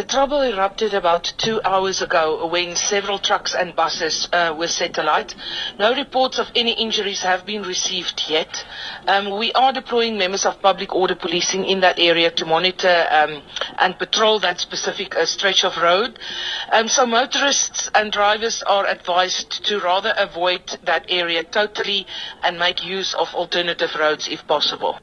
The trouble erupted about 2 hours ago when several trucks and buses were set alight. No reports of any injuries have been received yet. We are deploying members of public order policing in that area to monitor and patrol that specific stretch of road. So motorists and drivers are advised to rather avoid that area totally and make use of alternative roads if possible.